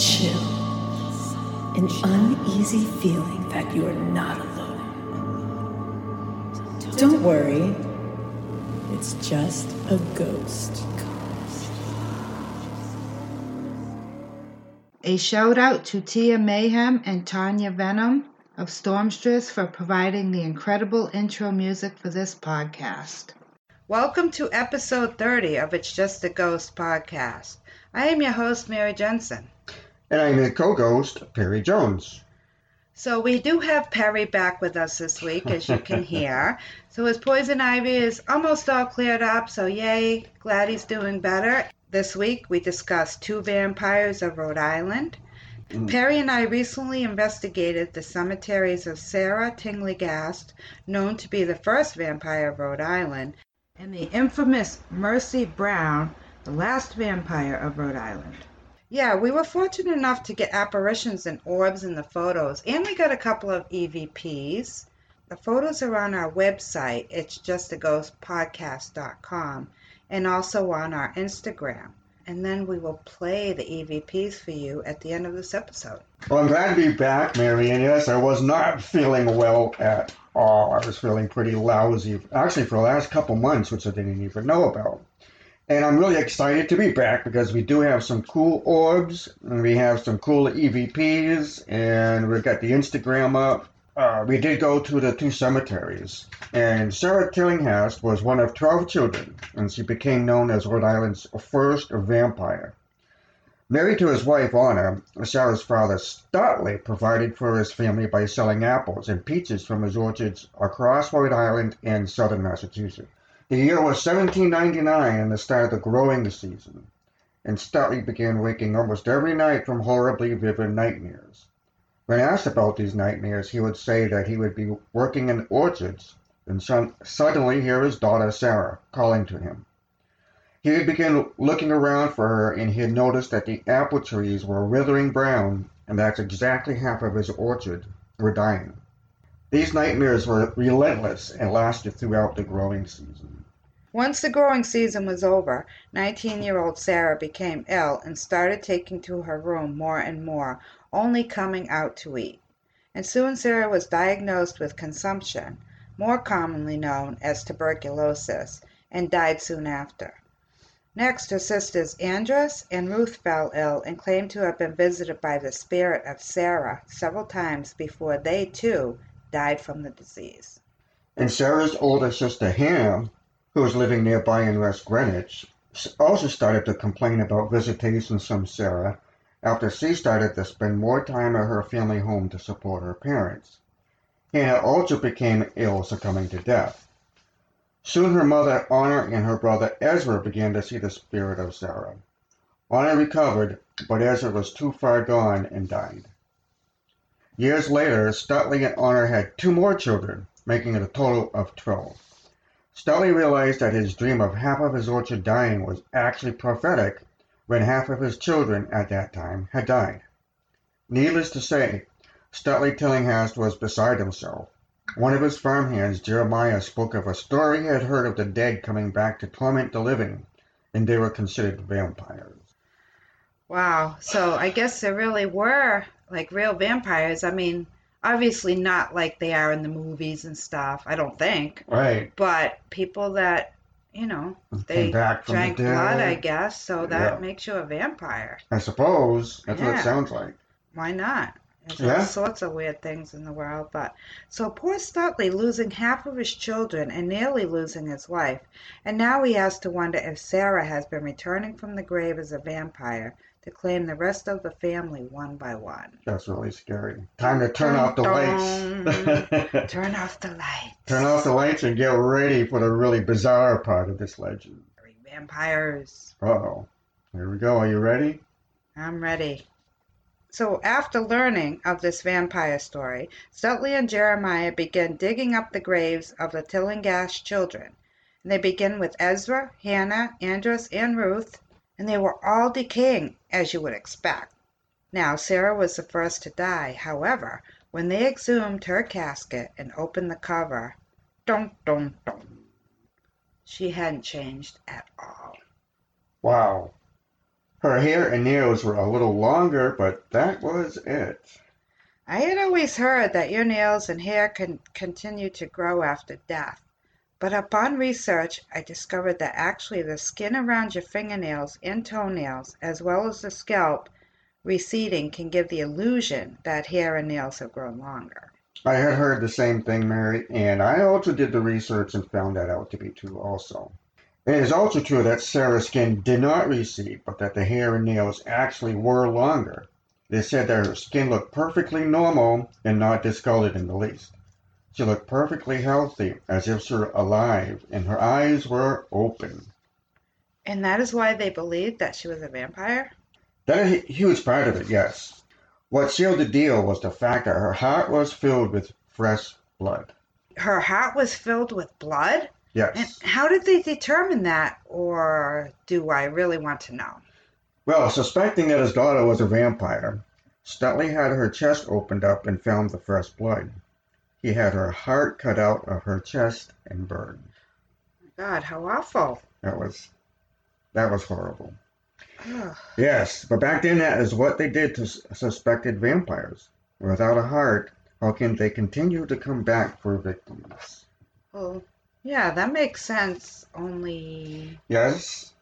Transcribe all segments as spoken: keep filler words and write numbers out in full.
chill, an uneasy feeling that you are not alone. Don't worry, it's just a ghost. A shout out to Tia Mayhem and Tanya Venom of Stormstress for providing the incredible intro music for this podcast. Welcome to episode thirty of It's Just a Ghost podcast. I am your host, Mary Jensen. And I'm your co-ghost, Perry Jones. So we do have Perry back with us this week, as you can hear. So his poison ivy is almost all cleared up, so yay, glad he's doing better. This week, we discussed Two Vampires of Rhode Island. Mm. Perry and I recently investigated the cemeteries of Sarah Tillinghast, known to be the first vampire of Rhode Island, and the infamous Mercy Brown, the last vampire of Rhode Island. Yeah, we were fortunate enough to get apparitions and orbs in the photos, and we got a couple of E V Ps. The photos are on our website, its just a ghost podcast dot com. And also on our Instagram. And then we will play the E V Ps for you at the end of this episode. Well, I'm glad to be back, Mary. And yes, I was not feeling well at all. I was feeling pretty lousy, actually, for the last couple months, which I didn't even know about. And I'm really excited to be back because we do have some cool orbs, and we have some cool E V Ps, and we've got the Instagram up. Uh, we did go to the two cemeteries, and Sarah Tillinghast was one of twelve children, and she became known as Rhode Island's first vampire. Married to his wife, Anna, Sarah's father, stoutly provided for his family by selling apples and peaches from his orchards across Rhode Island and southern Massachusetts. The year was seventeen ninety-nine and the start of the growing season, and stoutly began waking almost every night from horribly vivid nightmares. When asked about these nightmares, he would say that he would be working in orchards and son- suddenly hear his daughter, Sarah, calling to him. He would begin looking around for her, and he had noticed that the apple trees were withering brown, and that's exactly half of his orchard were dying. These nightmares were relentless and lasted throughout the growing season. Once the growing season was over, nineteen-year-old Sarah became ill and started taking to her room more and more, only coming out to eat. And soon Sarah was diagnosed with consumption, more commonly known as tuberculosis, and died soon after. Next, her sisters Andress and Ruth fell ill and claimed to have been visited by the spirit of Sarah several times before they, too, died from the disease. And Sarah's older sister Ham, who was living nearby in West Greenwich, also started to complain about visitations from Sarah, after she started to spend more time at her family home to support her parents. Hannah also became ill, succumbing to death. Soon her mother, Honor, and her brother Ezra began to see the spirit of Sarah. Honor recovered, but Ezra was too far gone and died. Years later, Stutley and Honor had two more children, making it a total of twelve. Stutley realized that his dream of half of his orchard dying was actually prophetic, when half of his children at that time had died. Needless to say, Stutley Tillinghast was beside himself. One of his farmhands, Jeremiah, spoke of a story he had heard of the dead coming back to torment the living, and they were considered vampires. Wow, so I guess there really were, like, real vampires. I mean, obviously not like they are in the movies and stuff, I don't think. Right. But people that, you know, they drank the blood, I guess, so that yeah. makes you a vampire. I suppose. That's yeah. what it sounds like. Why not? There's yeah. all sorts of weird things in the world. But so poor Stutley, losing half of his children and nearly losing his wife, and now he has to wonder if Sarah has been returning from the grave as a vampire to claim the rest of the family one by one. That's really scary. Time to turn dun, off the lights. Turn off the lights. Turn off the lights and get ready for the really bizarre part of this legend. Vampires. Uh-oh. Here we go. Are you ready? I'm ready. So after learning of this vampire story, Stutley and Jeremiah begin digging up the graves of the Tillinghast children. And they begin with Ezra, Hannah, Andress, and Ruth, and they were all decaying, as you would expect. Now, Sarah was the first to die. However, when they exhumed her casket and opened the cover, dun, dun, dun, she hadn't changed at all. Wow. Her hair and nails were a little longer, but that was it. I had always heard that your nails and hair can continue to grow after death, but upon research, I discovered that actually the skin around your fingernails and toenails, as well as the scalp, receding can give the illusion that hair and nails have grown longer. I had heard the same thing, Mary, and I also did the research and found that out to be true also. It is also true that Sarah's skin did not recede, but that the hair and nails actually were longer. They said that her skin looked perfectly normal and not discolored in the least. She looked perfectly healthy, as if she were alive, and her eyes were open. And that is why they believed that she was a vampire? That is a huge part of it, yes. What sealed the deal was the fact that her heart was filled with fresh blood. Her heart was filled with blood? Yes. And how did they determine that, or do I really want to know? Well, suspecting that his daughter was a vampire, Stutley had her chest opened up and found the fresh blood. He had her heart cut out of her chest and burned. God, how awful. That was, that was horrible. Ugh. Yes, but back then that is what they did to suspected vampires. Without a heart, how can they continue to come back for victims? Well, yeah, that makes sense, only... Yes?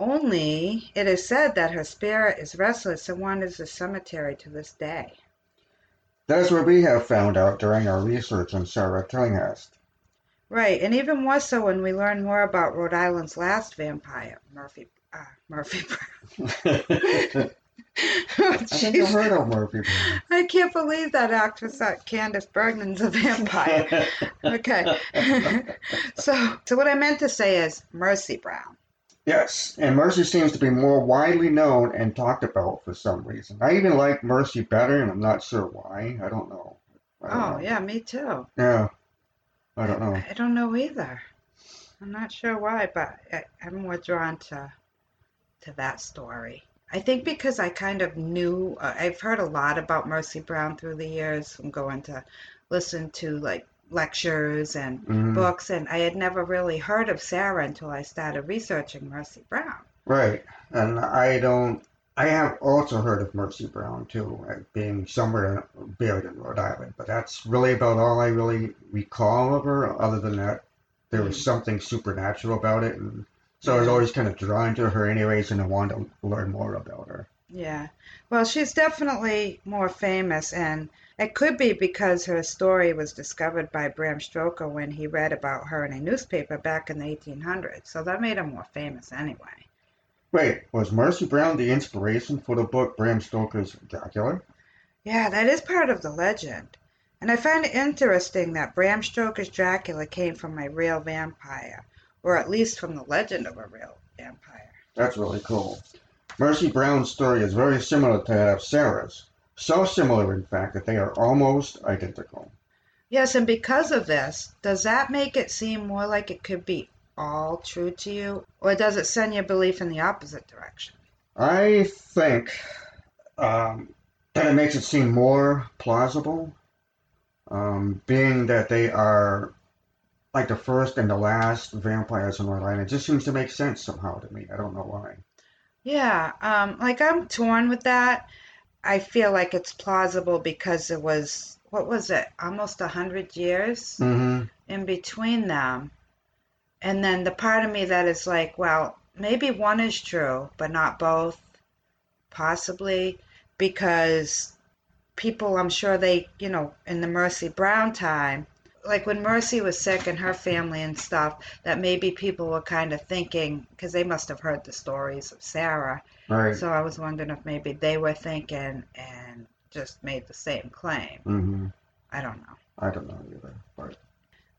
Only, it is said that her spirit is restless and wanders the cemetery to this day. That's what we have found out during our research on Sarah Tillinghast. Right, and even more so when we learn more about Rhode Island's last vampire, Murphy uh, Mercy Brown. oh, I think I've heard of Mercy Brown. I can't believe that actress, that Candace Bergen's a vampire. Okay. so, so what I meant to say is Mercy Brown. Yes, and Mercy seems to be more widely known and talked about for some reason. I even like Mercy better, and I'm not sure why. I don't know. I don't oh, know. Yeah, me too. Yeah, I don't know. I don't know either. I'm not sure why, but I, I'm more drawn to to that story. I think because I kind of knew, uh, I've heard a lot about Mercy Brown through the years from going to listen to, like, lectures and mm-hmm. books, and I had never really heard of Sarah until I started researching Mercy Brown. Right, and I don't, I have also heard of Mercy Brown too, being somewhere buried in Rhode Island, but that's really about all I really recall of her. Other than that, there was something supernatural about it, and so I was always kind of drawn to her anyways, and I wanted to learn more about her. Yeah, well, she's definitely more famous, and it could be because her story was discovered by Bram Stoker when he read about her in a newspaper back in the eighteen hundreds, so that made her more famous anyway. Wait, was Mercy Brown the inspiration for the book Bram Stoker's Dracula? Yeah, that is part of the legend, and I find it interesting that Bram Stoker's Dracula came from a real vampire, or at least from the legend of a real vampire. That's really cool. Mercy Brown's story is very similar to that of Sarah's, so similar, in fact, that they are almost identical. Yes, and because of this, does that make it seem more like it could be all true to you, or does it send your belief in the opposite direction? I think um, that it makes it seem more plausible, um, being that they are like the first and the last vampires in Rhode Island. It just seems to make sense somehow to me. I don't know why. Yeah, um, like I'm torn with that. I feel like it's plausible because it was, what was it, almost one hundred years mm-hmm. in between them. And then the part of me that is like, well, maybe one is true, but not both, possibly, because people, I'm sure they, you know, in the Mercy Brown time, like when Mercy was sick and her family and stuff, that maybe people were kind of thinking, because they must have heard the stories of Sarah. Right. So I was wondering if maybe they were thinking and just made the same claim. Mm-hmm. I don't know. I don't know either. But...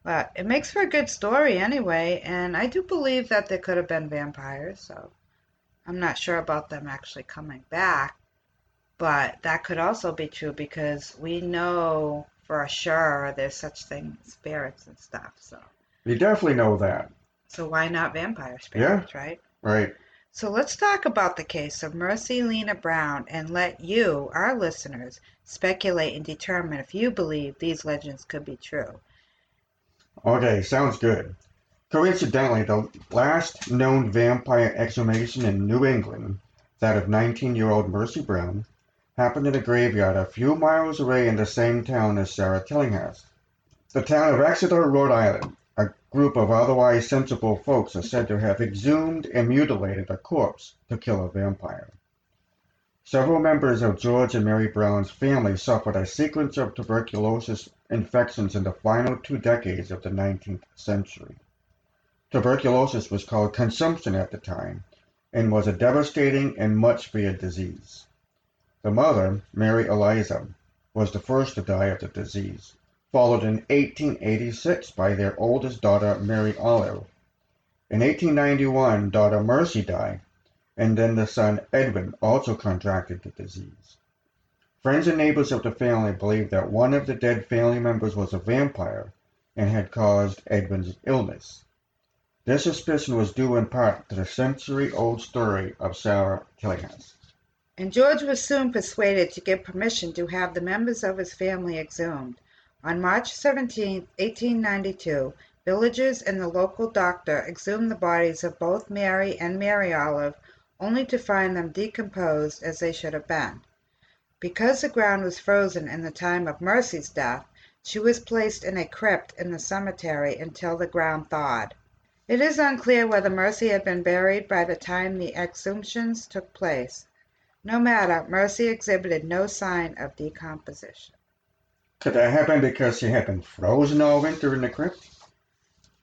but it makes for a good story anyway, and I do believe that there could have been vampires, so I'm not sure about them actually coming back. But that could also be true because we know... for sure, there's such thing as spirits and stuff, so. You definitely know that. So why not vampire spirits, yeah, right? Right. So let's talk about the case of Mercy Lena Brown and let you, our listeners, speculate and determine if you believe these legends could be true. Okay, sounds good. Coincidentally, the last known vampire exhumation in New England that of nineteen-year-old Mercy Brown, happened in a graveyard a few miles away in the same town as Sarah Tillinghast. The town of Exeter, Rhode Island, a group of otherwise sensible folks are said to have exhumed and mutilated a corpse to kill a vampire. Several members of George and Mary Brown's family suffered a sequence of tuberculosis infections in the final two decades of the nineteenth century. Tuberculosis was called consumption at the time and was a devastating and much-feared disease. The mother, Mary Eliza, was the first to die of the disease, followed in eighteen eighty-six by their oldest daughter, Mary Olive. In eighteen ninety-one, daughter Mercy died, and then the son, Edwin, also contracted the disease. Friends and neighbors of the family believed that one of the dead family members was a vampire and had caused Edwin's illness. This suspicion was due in part to the century-old story of Sarah Tillinghast. And George was soon persuaded to give permission to have the members of his family exhumed. On March seventeenth, eighteen ninety-two, villagers and the local doctor exhumed the bodies of both Mary and Mary Olive, only to find them decomposed as they should have been. Because the ground was frozen in the time of Mercy's death, she was placed in a crypt in the cemetery until the ground thawed. It is unclear whether Mercy had been buried by the time the exhumations took place. No matter, Mercy exhibited no sign of decomposition. Could that happen because she had been frozen all winter in the crypt?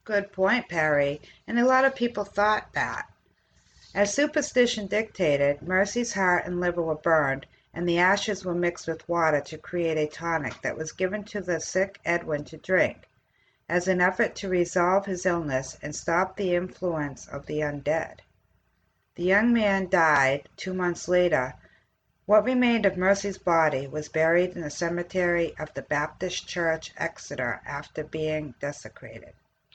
Good point, Perry, and a lot of people thought that. As superstition dictated, Mercy's heart and liver were burned, and the ashes were mixed with water to create a tonic that was given to the sick Edwin to drink, as an effort to resolve his illness and stop the influence of the undead. The young man died two months later. What remained of Mercy's body was buried in the cemetery of the Baptist Church, Exeter, after being desecrated.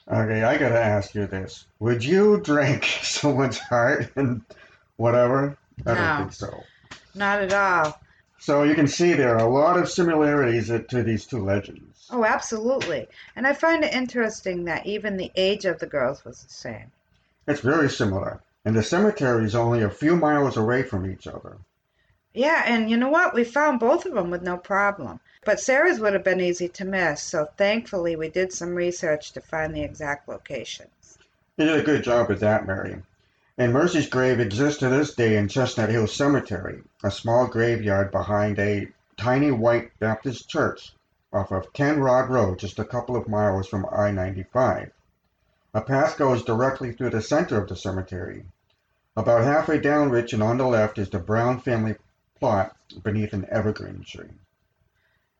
Okay, I gotta ask you this. Would you drink someone's heart and whatever? I no, don't think so. Not at all. So you can see there are a lot of similarities to these two legends. Oh, absolutely. And I find it interesting that even the age of the girls was the same. It's very similar. And the cemetery is only a few miles away from each other. Yeah, and you know what? We found both of them with no problem. But Sarah's would have been easy to miss, so thankfully we did some research to find the exact locations. You did a good job with that, Mary. And Mercy's grave exists to this day in Chestnut Hill Cemetery, a small graveyard behind a tiny white Baptist church off of Ten Rod Road, just a couple of miles from I ninety-five. A path goes directly through the center of the cemetery. About halfway down which and on the left is the Brown family plot beneath an evergreen tree.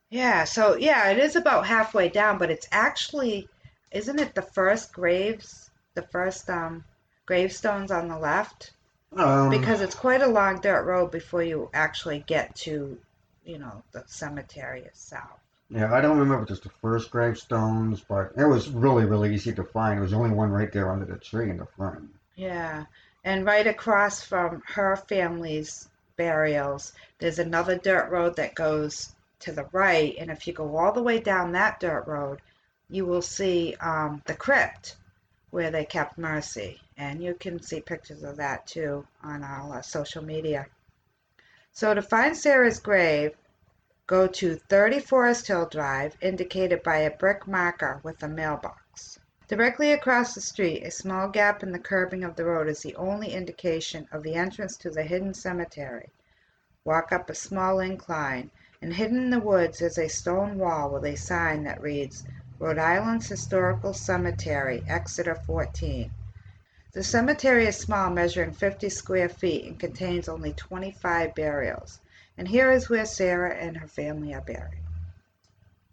Yeah, so, yeah, it is about halfway down, but it's actually, isn't it the first graves, the first um, gravestones on the left? Um, because it's quite a long dirt road before you actually get to, you know, the cemetery itself. Yeah, I don't remember just the first gravestones, but it was really, really easy to find. There was only one right there under the tree in the front. Yeah, and right across from her family's burials, there's another dirt road that goes to the right, and if you go all the way down that dirt road, you will see um, the crypt where they kept Mercy, and you can see pictures of that, too, on our uh, social media. So to find Sarah's grave, go to thirty Forest Hill Drive, indicated by a brick marker with a mailbox. Directly across the street, a small gap in the curbing of the road is the only indication of the entrance to the hidden cemetery. Walk up a small incline, and hidden in the woods is a stone wall with a sign that reads, Rhode Island's Historical Cemetery, Exeter fourteen. The cemetery is small, measuring fifty square feet, and contains only twenty-five burials. And here is where Sarah and her family are buried.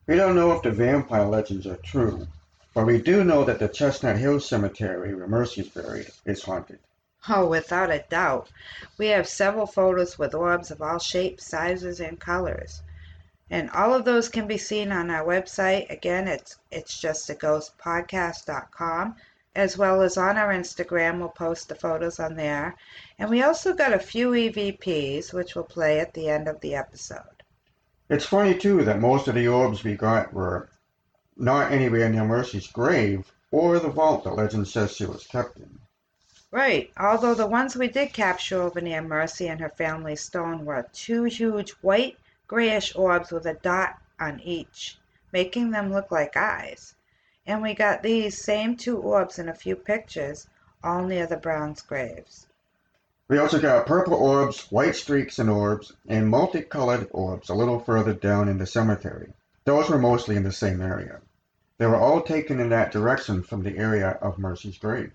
We don't know if the vampire legends are true, but we do know that the Chestnut Hill Cemetery, where Mercy is buried, is haunted. Oh, without a doubt. We have several photos with orbs of all shapes, sizes, and colors. And all of those can be seen on our website. Again, it's it's just a ghost podcast dot com. As well as on our Instagram, we'll post the photos on there. And we also got a few E V Ps, which we'll play at the end of the episode. It's funny, too, that most of the orbs we got were not anywhere near Mercy's grave or the vault the legend says she was kept in. Right, although the ones we did capture over near Mercy and her family's stone were two huge white, grayish orbs with a dot on each, making them look like eyes. And we got these same two orbs in a few pictures, all near the Browns' graves. We also got purple orbs, white streaks and orbs, and multicolored orbs a little further down in the cemetery. Those were mostly in the same area. They were all taken in that direction from the area of Mercy's grave.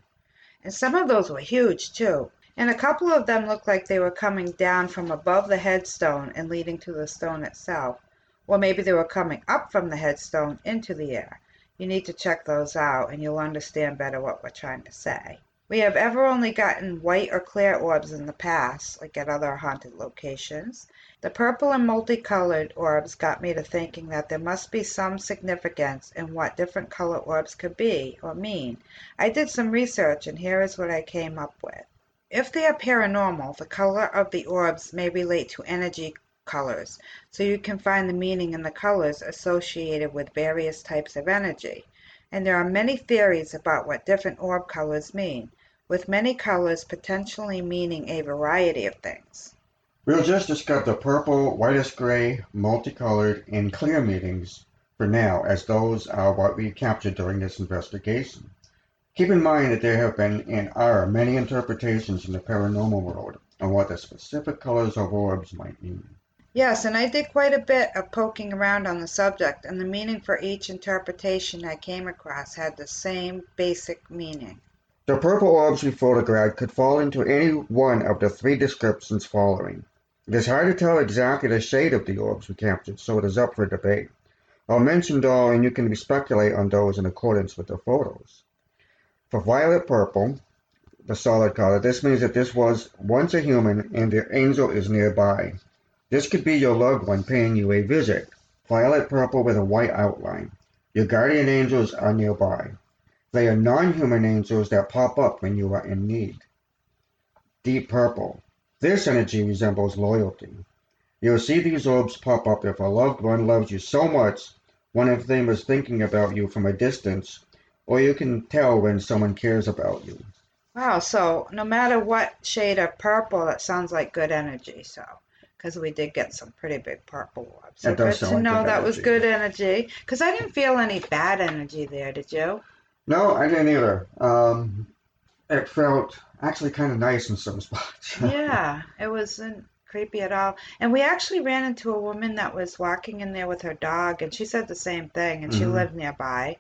And some of those were huge, too. And a couple of them looked like they were coming down from above the headstone and leading to the stone itself. Or maybe they were coming up from the headstone into the air. You need to check those out, and you'll understand better what we're trying to say. We have ever only gotten white or clear orbs in the past, like at other haunted locations. The purple and multicolored orbs got me to thinking that there must be some significance in what different color orbs could be or mean. I did some research, and here is what I came up with. If they are paranormal, the color of the orbs may relate to energy colors, so you can find the meaning in the colors associated with various types of energy. And there are many theories about what different orb colors mean, with many colors potentially meaning a variety of things. We'll just discuss the purple, whitish-gray, multicolored, and clear meanings for now, as those are what we captured during this investigation. Keep in mind that there have been and are many interpretations in the paranormal world on what the specific colors of orbs might mean. Yes, and I did quite a bit of poking around on the subject, and the meaning for each interpretation I came across had the same basic meaning. The purple orbs we photographed could fall into any one of the three descriptions following. It is hard to tell exactly the shade of the orbs we captured, so it is up for debate. I'll mention all, and you can speculate on those in accordance with the photos. For violet purple, the solid color, this means that this was once a human and their angel is nearby. This could be your loved one paying you a visit, violet purple with a white outline. Your guardian angels are nearby. They are non-human angels that pop up when you are in need. Deep purple. This energy resembles loyalty. You'll see these orbs pop up if a loved one loves you so much, one of them is thinking about you from a distance, or you can tell when someone cares about you. Wow, so no matter what shade of purple, that sounds like good energy, so... because we did get some pretty big purple orbs. So good to know that was good energy. Because I didn't feel any bad energy there, did you? No, I didn't either. Um, it felt actually kind of nice in some spots. Yeah, it wasn't creepy at all. And we actually ran into a woman that was walking in there with her dog, and she said the same thing, and mm-hmm. she lived nearby.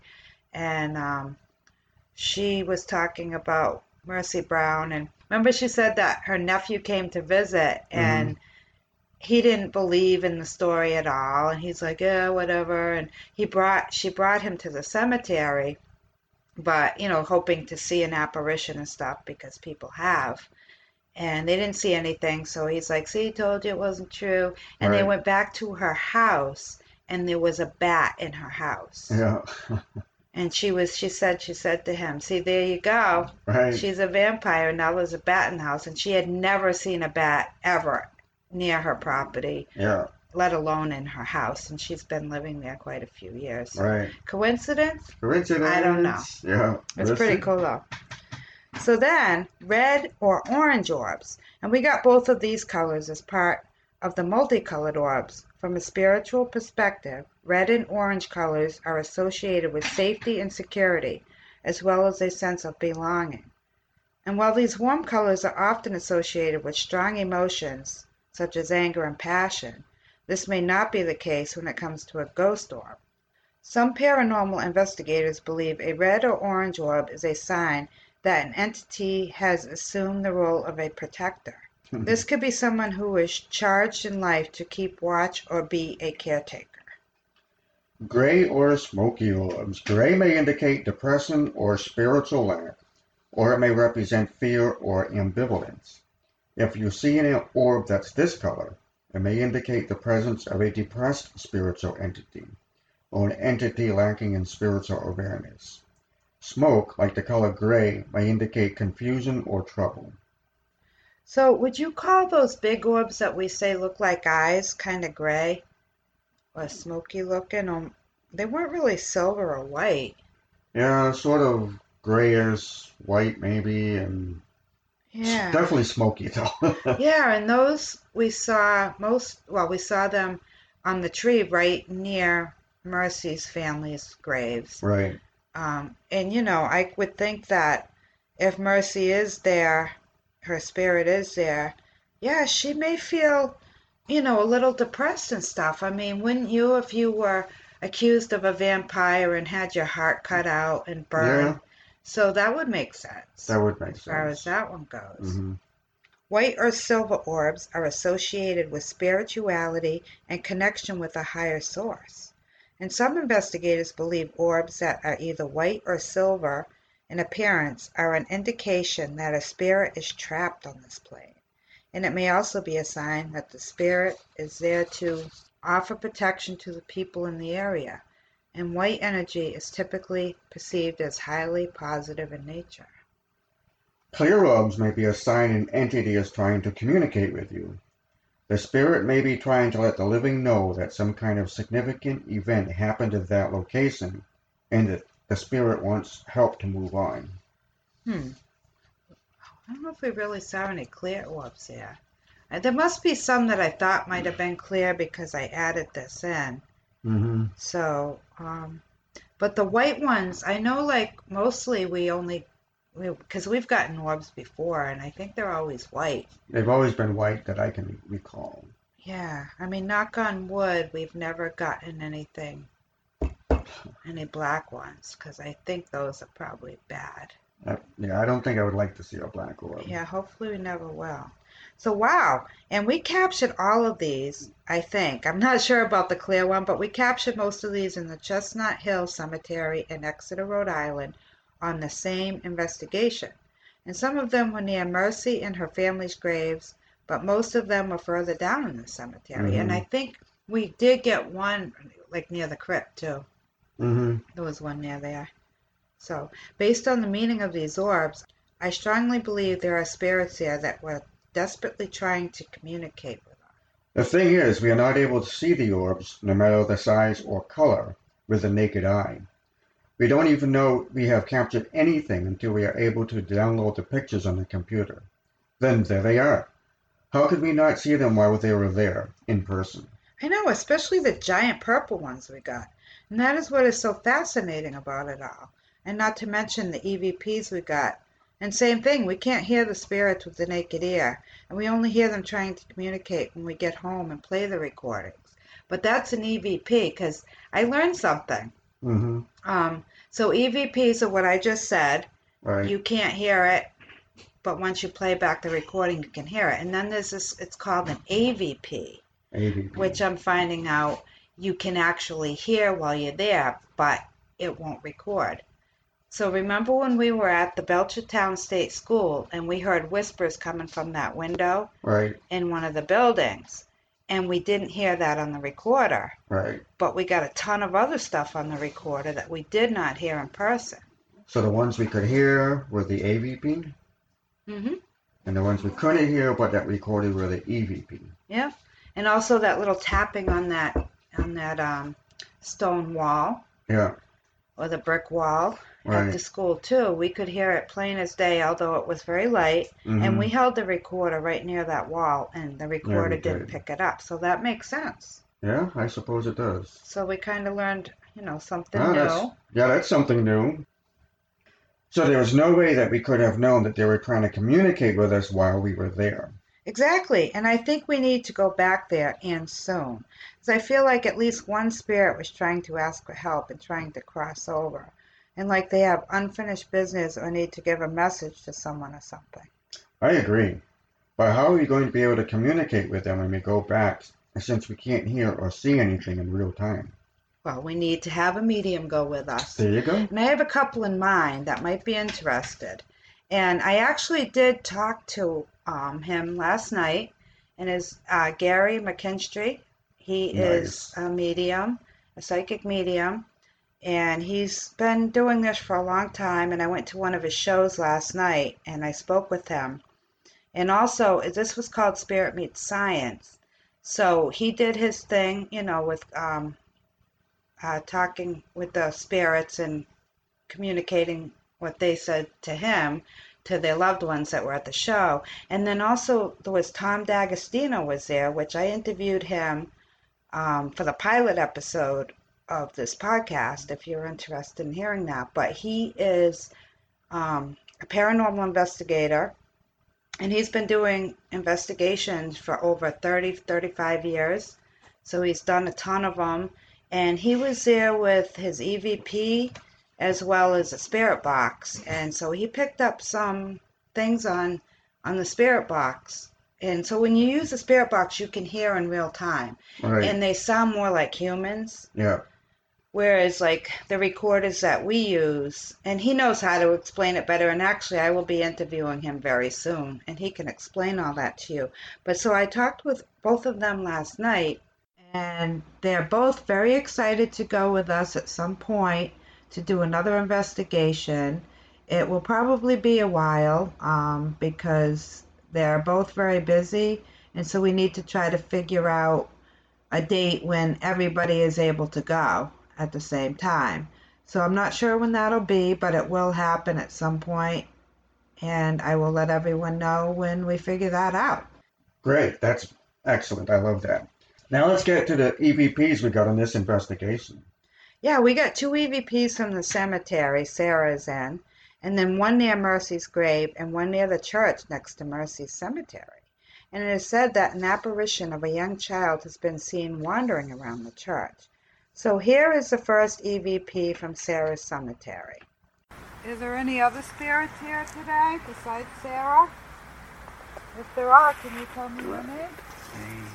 And um, she was talking about Mercy Brown. And remember she said that her nephew came to visit, and... Mm-hmm. He didn't believe in the story at all, and he's like, yeah, whatever. And he brought, she brought him to the cemetery, but, you know, hoping to see an apparition and stuff because people have. And they didn't see anything, so he's like, see, told you it wasn't true. And right. They went back to her house, and there was a bat in her house. Yeah. And she was, she said, she said to him, see, there you go. Right. She's a vampire, and now there's a bat in the house. And she had never seen a bat ever. Near her property, yeah. Let alone in her house, and she's been living there quite a few years. So. Right. Coincidence? Coincidence? I don't know. Yeah. It's Listen. Pretty cool though. So then, red or orange orbs, and we got both of these colors as part of the multicolored orbs. From a spiritual perspective, red and orange colors are associated with safety and security, as well as a sense of belonging. And while these warm colors are often associated with strong emotions, such as anger and passion, this may not be the case when it comes to a ghost orb. Some paranormal investigators believe a red or orange orb is a sign that an entity has assumed the role of a protector. Mm-hmm. This could be someone who is charged in life to keep watch or be a caretaker. Gray or smoky orbs. Gray may indicate depression or spiritual lack, or it may represent fear or ambivalence. If you see an orb that's this color, it may indicate the presence of a depressed spiritual entity, or an entity lacking in spiritual awareness. Smoke, like the color gray, may indicate confusion or trouble. So would you call those big orbs that we say look like eyes kind of gray? Or smoky looking? Or they weren't really silver or white. Yeah, sort of grayish, white maybe, and... Yeah. It's definitely smoky, though. Yeah, and those we saw most, well, we saw them on the tree right near Mercy's family's graves. Right. Um, and, you know, I would think that if Mercy is there, her spirit is there, yeah, she may feel, you know, a little depressed and stuff. I mean, wouldn't you if you were accused of a vampire and had your heart cut out and burned? Yeah. So that would make sense. That would make sense. As far as that one goes. Mm-hmm. White or silver orbs are associated with spirituality and connection with a higher source. And some investigators believe orbs that are either white or silver in appearance are an indication that a spirit is trapped on this plane. And it may also be a sign that the spirit is there to offer protection to the people in the area. And white energy is typically perceived as highly positive in nature. Clear orbs may be a sign an entity is trying to communicate with you. The spirit may be trying to let the living know that some kind of significant event happened at that location and that the spirit wants help to move on. Hmm. I don't know if we really saw any clear orbs here. There must be some that I thought might have been clear because I added this in. Mm-hmm. So, um, but the white ones, I know, like, mostly we only, because we, we've gotten orbs before, and I think they're always white. They've always been white that I can recall. Yeah, I mean, knock on wood, we've never gotten anything, any black ones, because I think those are probably bad. Uh, yeah, I don't think I would like to see a black orb. Yeah, hopefully we never will. So, wow. And we captured all of these, I think. I'm not sure about the clear one, but we captured most of these in the Chestnut Hill Cemetery in Exeter, Rhode Island, on the same investigation. And some of them were near Mercy and her family's graves, but most of them were further down in the cemetery. Mm-hmm. And I think we did get one, like, near the crypt, too. Mm-hmm. There was one near there. So, based on the meaning of these orbs, I strongly believe there are spirits here that were desperately trying to communicate with us. The thing is, we are not able to see the orbs, no matter the size or color, with the naked eye. We don't even know we have captured anything until we are able to download the pictures on the computer. Then there they are. How could we not see them while they were there, in person? I know, especially the giant purple ones we got. And that is what is so fascinating about it all. And not to mention the E V Ps we got. And same thing, we can't hear the spirits with the naked ear, and we only hear them trying to communicate when we get home and play the recordings. But that's an E V P, because I learned something. Mm-hmm. Um, so E V Ps are what I just said. Right. You can't hear it, but once you play back the recording, you can hear it. And then there's this, it's called an A V P, A V P, which I'm finding out you can actually hear while you're there, but it won't record. So remember when we were at the Belchertown State School and we heard whispers coming from that window right. in one of the buildings, and we didn't hear that on the recorder. Right. But we got a ton of other stuff on the recorder that we did not hear in person. So the ones we could hear were the A V P? Mm-hmm. And the ones we couldn't hear but that recorded were the E V P. Yeah. And also that little tapping on that on that um, stone wall. Yeah. Or the brick wall. Right. At the school, too. We could hear it plain as day, although it was very light. Mm-hmm. And we held the recorder right near that wall, and the recorder yeah, didn't pick it up. So that makes sense. Yeah, I suppose it does. So we kind of learned, you know, something ah, new. That's, yeah, that's something new. So there was no way that we could have known that they were trying to communicate with us while we were there. Exactly. And I think we need to go back there, and soon. Because I feel like at least one spirit was trying to ask for help and trying to cross over. And like they have unfinished business or need to give a message to someone or something. I agree. But how are we going to be able to communicate with them when we go back, since we can't hear or see anything in real time? Well, we need to have a medium go with us. There you go. And I have a couple in mind that might be interested. And I actually did talk to um, him last night, and his uh, Gary McKinstry. He nice. is a medium, a psychic medium. And he's been doing this for a long time, and I went to one of his shows last night, and I spoke with him. And also, this was called Spirit Meets Science. So he did his thing, you know, with um, uh, talking with the spirits and communicating what they said to him to their loved ones that were at the show. And then also there was Tom D'Agostino was there, which I interviewed him um, for the pilot episode of this podcast, if you're interested in hearing that. But he is um, a paranormal investigator, and he's been doing investigations for over thirty, thirty-five years. So he's done a ton of them. And he was there with his E V P as well as a spirit box. And so he picked up some things on, on the spirit box. And so when you use the spirit box, you can hear in real time. Right. And they sound more like humans. Yeah. Whereas like the recorders that we use, and he knows how to explain it better. And actually I will be interviewing him very soon, and he can explain all that to you. But so I talked with both of them last night, and they're both very excited to go with us at some point to do another investigation. It will probably be a while um, because they're both very busy, and so we need to try to figure out a date when everybody is able to go at the same time. So I'm not sure when that'll be, but it will happen at some point, and I will let everyone know when we figure that out. Great. That's excellent. I love that. Now let's get to the E V Ps we got on this investigation. Yeah, we got two E V Ps from the cemetery Sarah's in, and then one near Mercy's grave and one near the church next to Mercy's cemetery. And it is said that an apparition of a young child has been seen wandering around the church. So here is the first E V P from Sarah's cemetery. Is there any other spirits here today besides Sarah? If there are, can you tell me your name?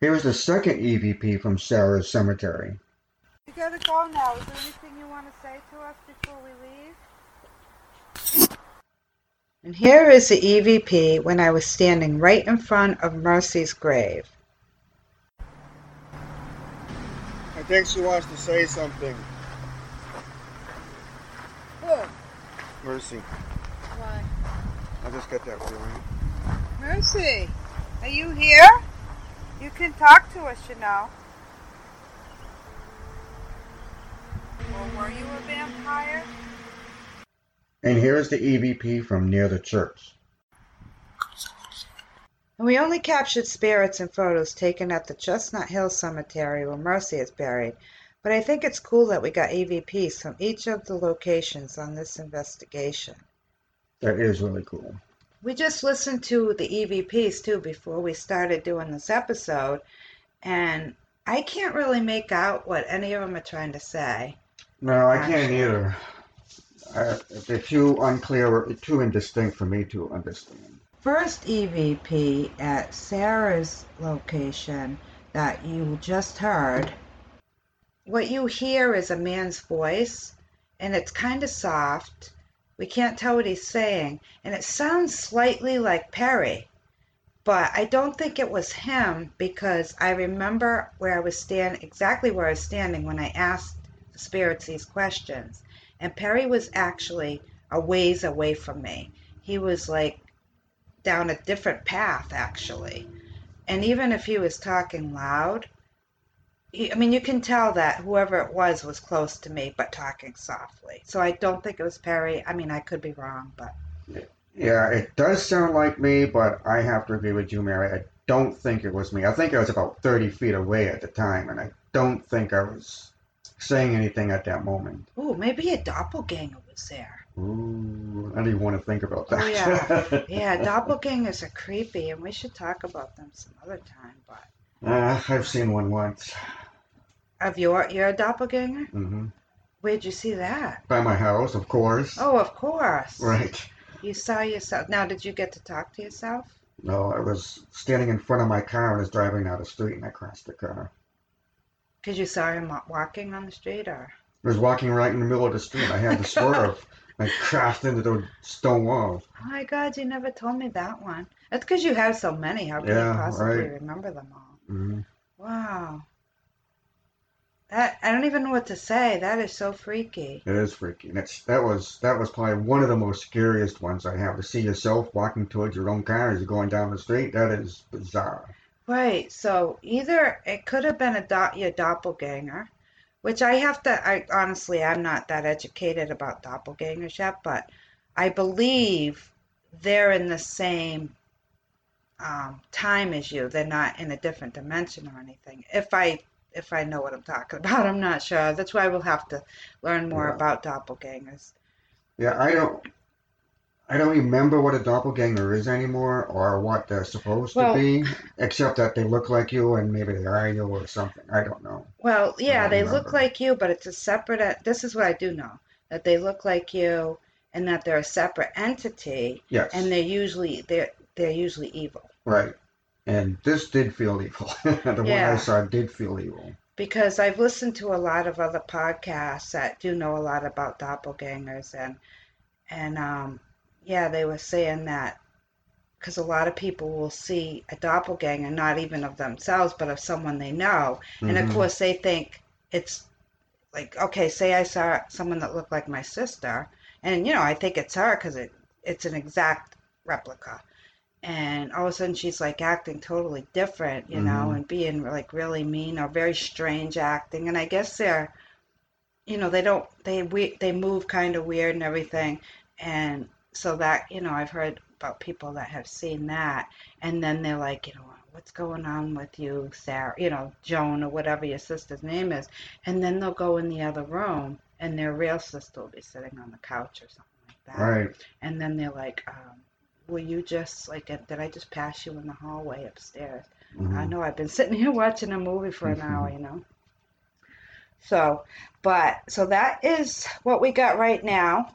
Here's the second E V P from Sarah's cemetery. You gotta go now. Is there anything you want to say to us before we leave? And here is the E V P when I was standing right in front of Mercy's grave. I think she wants to say something. Who? Mercy. Why? I just got that feeling. Mercy, are you here? You can talk to us, you know. Or were you a vampire? And here's the E V P from near the church. And we only captured spirits and photos taken at the Chestnut Hill Cemetery where Mercy is buried. But I think it's cool that we got E V Ps from each of the locations on this investigation. That is really cool. We just listened to the E V Ps, too, before we started doing this episode, and I can't really make out what any of them are trying to say. No, I can't either. I, they're too unclear, too indistinct for me to understand. First E V P at Sarah's location that you just heard, what you hear is a man's voice, and it's kind of soft. We can't tell what he's saying, and it sounds slightly like Perry, but I don't think it was him because I remember where I was standing, exactly where I was standing when I asked the spirits these questions, and Perry was actually a ways away from me. He was like down a different path, actually, and even if he was talking loud, I mean, you can tell that whoever it was was close to me, but talking softly. So I don't think it was Perry. I mean, I could be wrong, but... Yeah, it does sound like me, but I have to agree with you, Mary. I don't think it was me. I think I was about thirty feet away at the time, and I don't think I was saying anything at that moment. Ooh, maybe a doppelganger was there. Ooh, I don't even want to think about that. Oh, yeah, yeah, doppelgangers are creepy, and we should talk about them some other time, but... Uh, I've seen one once. Of your your doppelganger? Mm-hmm. Where'd you see that? By my house, of course. Oh, of course. Right. You saw yourself. Now, did you get to talk to yourself? No, I was standing in front of my car and was driving down the street, and I crossed the car. Because you saw him walking on the street, or? I was walking right in the middle of the street. I had to swerve. I crashed into the stone wall. Oh, my God, you never told me that one. That's because you have so many. How can yeah, you possibly right. remember them all? Mm-hmm. Wow. That I don't even know what to say. That is so freaky. It is freaky. That's that was that was probably one of the most scariest ones I have. To see yourself walking towards your own car as you're going down the street, that is bizarre. Right. So either it could have been a do- your doppelganger, which I have to, I honestly, I'm not that educated about doppelgangers yet, but I believe they're in the same um, time as you. They're not in a different dimension or anything. If I if I know what I'm talking about, I'm not sure. That's why we'll have to learn more yeah. about doppelgangers. Yeah, I don't. I don't remember what a doppelganger is anymore or what they're supposed well, to be, except that they look like you and maybe they are you or something. I don't know. Well, yeah, they remember. Look like you, but it's a separate... This is what I do know, that they look like you and that they're a separate entity. Yes. And they're usually, they're, they're usually evil. Right. And this did feel evil. the yeah. one I saw did feel evil. Because I've listened to a lot of other podcasts that do know a lot about doppelgangers and... and um. Yeah, they were saying that because a lot of people will see a doppelganger, not even of themselves, but of someone they know. Mm-hmm. And, of course, they think it's like, okay, say I saw someone that looked like my sister. And, you know, I think it's her because it, it's an exact replica. And all of a sudden she's, like, acting totally different, you mm-hmm. know, and being, like, really mean or very strange acting. And I guess they're, you know, they don't, they, we, they move kind of weird and everything. And... So that, you know, I've heard about people that have seen that, and then they're like, you know, what's going on with you, Sarah, you know, Joan or whatever your sister's name is, and then they'll go in the other room, and their real sister will be sitting on the couch or something like that. Right. And then they're like, um, were you just, like, did I just pass you in the hallway upstairs? Mm-hmm. I know, I've been sitting here watching a movie for an mm-hmm. hour, you know. So, but, so that is what we got right now.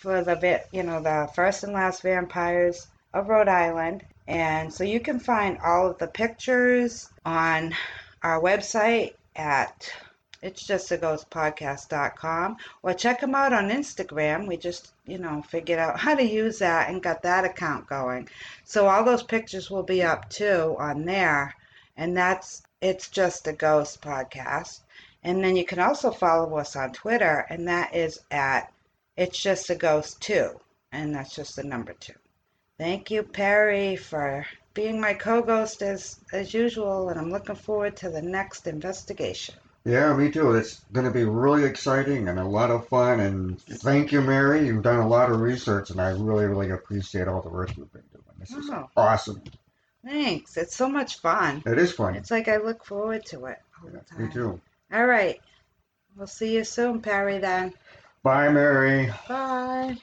For the, you know, the first and last vampires of Rhode Island. And so you can find all of the pictures on our website at its just a ghost podcast dot com or check them out on Instagram. We just, you know, figured out how to use that and got that account going. So all those pictures will be up too on there. And that's It's Just a Ghost Podcast. And then you can also follow us on Twitter, and that is at It's Just a Ghost two, and that's just the number two. Thank you, Perry, for being my co-ghost as, as usual, and I'm looking forward to the next investigation. Yeah, me too. It's going to be really exciting and a lot of fun, and thank you, Mary. You've done a lot of research, and I really, really appreciate all the work you've been doing. This oh. is awesome. Thanks. It's so much fun. It is fun. It's like I look forward to it all yeah, the time. Me too. All right. We'll see you soon, Perry, then. Bye, Mary. Bye.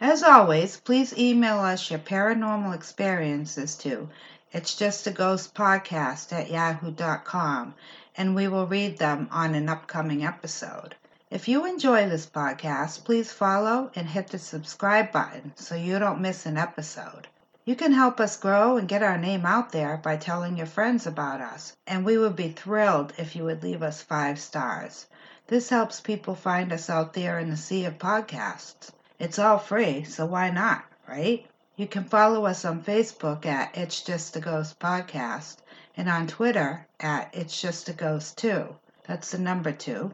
As always, please email us your paranormal experiences to It's Just a Ghost Podcast at yahoo dot com, and we will read them on an upcoming episode. If you enjoy this podcast, please follow and hit the subscribe button so you don't miss an episode. You can help us grow and get our name out there by telling your friends about us, and we would be thrilled if you would leave us five stars. This helps people find us out there in the sea of podcasts. It's all free, so why not, right? You can follow us on Facebook at It's Just a Ghost Podcast and on Twitter at It's Just a Ghost two. That's the number two.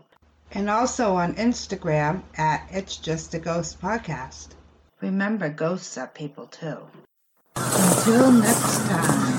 And also on Instagram at It's Just a Ghost Podcast. Remember, ghosts are people too. Until next time.